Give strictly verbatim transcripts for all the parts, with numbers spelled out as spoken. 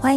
欢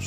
《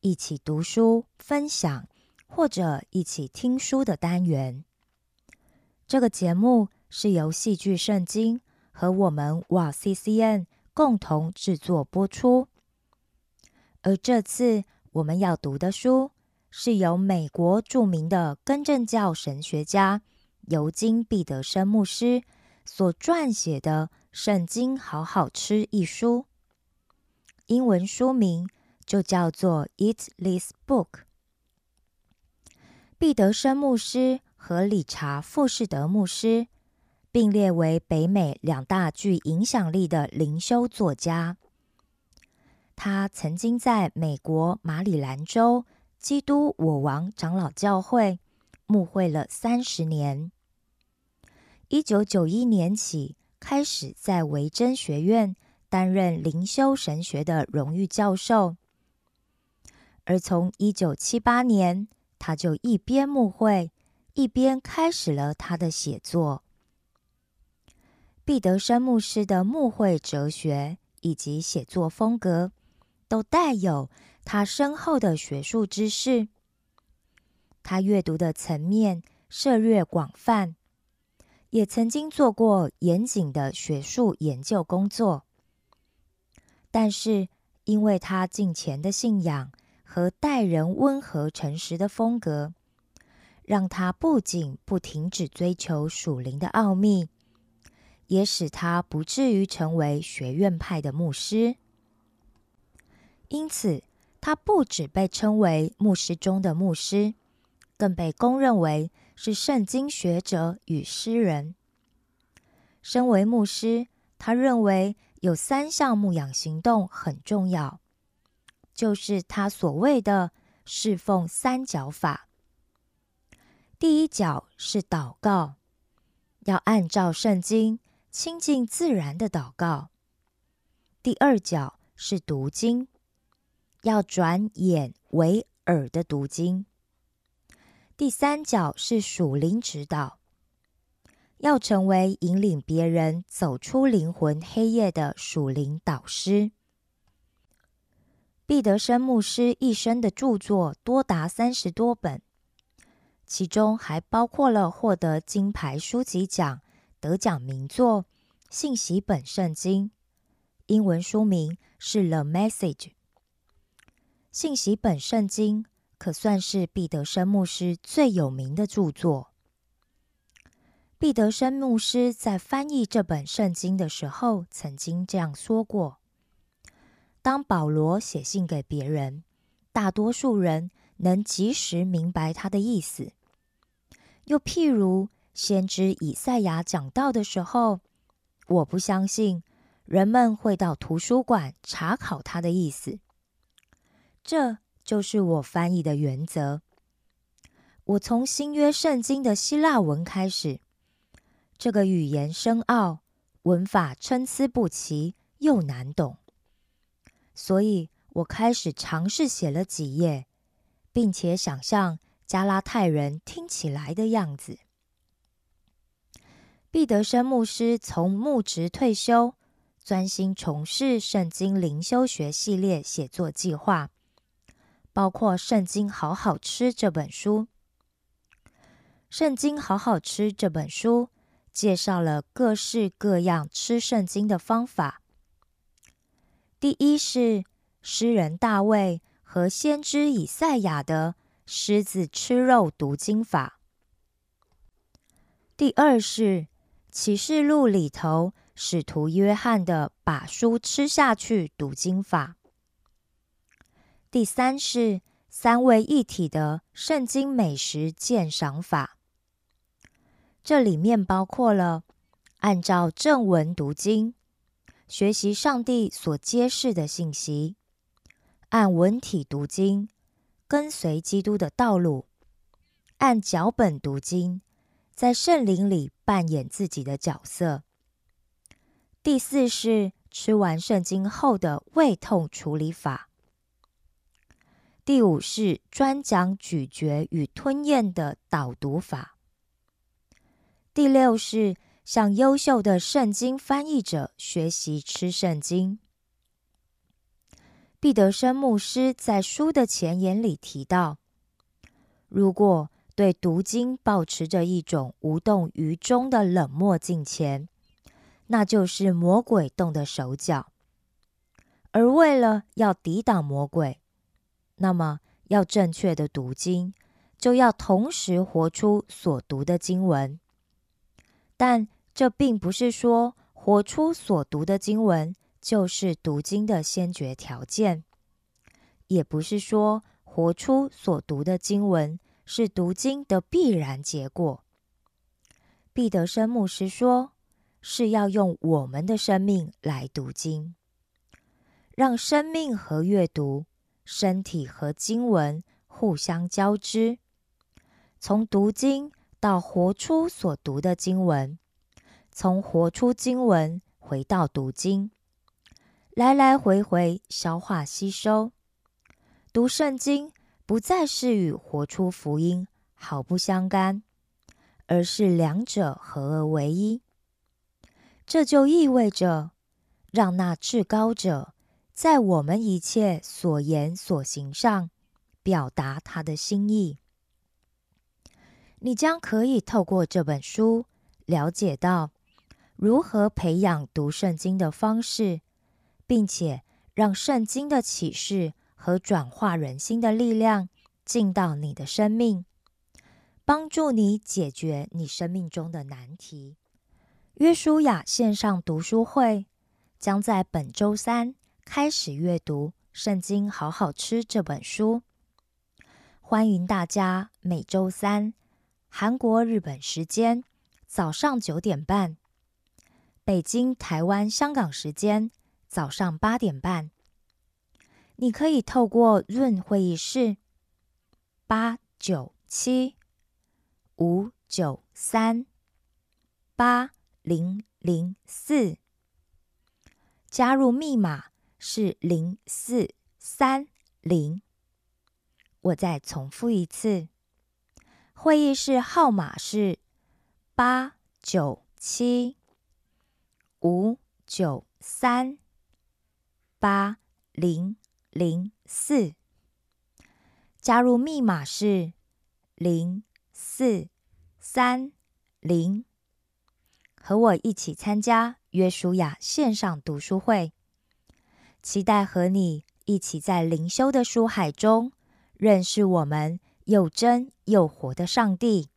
一起读书、分享或者一起听书的单元。这个节目是由戏剧圣经和我们 W C C N 共同制作播出，而这次我们要读的书是由美国著名的根正教神学家尤金·毕德生牧师所撰写的《圣经好好吃》一书，英文书名就叫做 Eat This Book。 毕德生牧师和理查·富士德牧师并列为北美两大具影响力的灵修作家，他曾经在美国马里兰州基督我王长老教会牧会了三十年，一九九一年起开始在维真学院担任灵修神学的荣誉教授，而从一九七八年他就一边牧会一边开始了他的写作。毕德生牧师的牧会哲学以及写作风格都带有他深厚的学术知识，他阅读的层面涉略广泛，也曾经做过严谨的学术研究工作。但是因为他敬虔的信仰和待人温和诚实的风格，让他不仅不停止追求属灵的奥秘，也使他不至于成为学院派的牧师。因此他不只被称为牧师中的牧师，更被公认为是圣经学者与诗人。身为牧师，他认为有三项牧养行动很重要，就是他所谓的侍奉三角法。第一角是祷告，要按照圣经亲近自然的祷告。第二角是读经，要转眼为耳的读经。第三角是属灵指导，要成为引领别人走出灵魂黑夜的属灵导师。毕德生牧师一生的著作多达三十多本，其中还包括了获得金牌书籍奖、得奖名作《信息本圣经》，英文书名是《The Message》。《信息本圣经》可算是毕德生牧师最有名的著作。毕德生牧师在翻译这本圣经的时候曾经这样说过，当保罗写信给别人，大多数人能及时明白他的意思。又譬如先知以赛亚讲道的时候，我不相信人们会到图书馆查考他的意思。这就是我翻译的原则。我从新约圣经的希腊文开始，这个语言深奥，文法参差不齐，又难懂，所以我开始尝试写了几页，并且想象加拉太人听起来的样子。毕德生牧师从牧职退休，专心从事圣经灵修学系列写作计划，包括《圣经好好吃》这本书。《圣经好好吃》这本书介绍了各式各样吃圣经的方法。第一是诗人大卫和先知以赛亚的狮子吃肉读经法。第二是启示录里头使徒约翰的把书吃下去读经法。第三是三位一体的圣经美食鉴赏法。这里面包括了按照正文读经，学习上帝所揭示的信息，按文体读经，跟随基督的道路，按脚本读经，在圣灵里扮演自己的角色。第四是吃完圣经后的胃痛处理法。第五是专讲咀嚼与吞咽的导读法。第六是向优秀的圣经翻译者学习吃圣经。毕德生牧师在书的前言里提到，如果对读经抱持着一种无动于衷的冷漠敬虔，那就是魔鬼动的手脚。而为了要抵挡魔鬼，那么要正确的读经，就要同时活出所读的经文。但这并不是说活出所读的经文就是读经的先决条件，也不是说活出所读的经文是读经的必然结果。毕德生牧师说，是要用我们的生命来读经，让生命和阅读、身体和经文互相交织，从读经到活出所读的经文，从活出经文回到读经，来来回回消化吸收。读圣经不再是与活出福音毫不相干，而是两者合而为一。这就意味着让那至高者在我们一切所言所行上表达他的心意。你将可以透过这本书了解到如何培养读圣经的方式，并且让圣经的启示和转化人心的力量进到你的生命，帮助你解决你生命中的难题。约书亚线上读书会将在本周三开始阅读《圣经好好吃》这本书。欢迎大家每周三韩国日本时间早上九点半，北京台湾香港时间早上八点半，你可以透过润会议室八九七五九三八零零四加入，密码是零四三零。我再重复一次。会议室号码是八九七五九三八零零四，加入密码是零四三零。和我一起参加约书亚线上读书会，期待和你一起在灵修的书海中认识我们又真又活的上帝。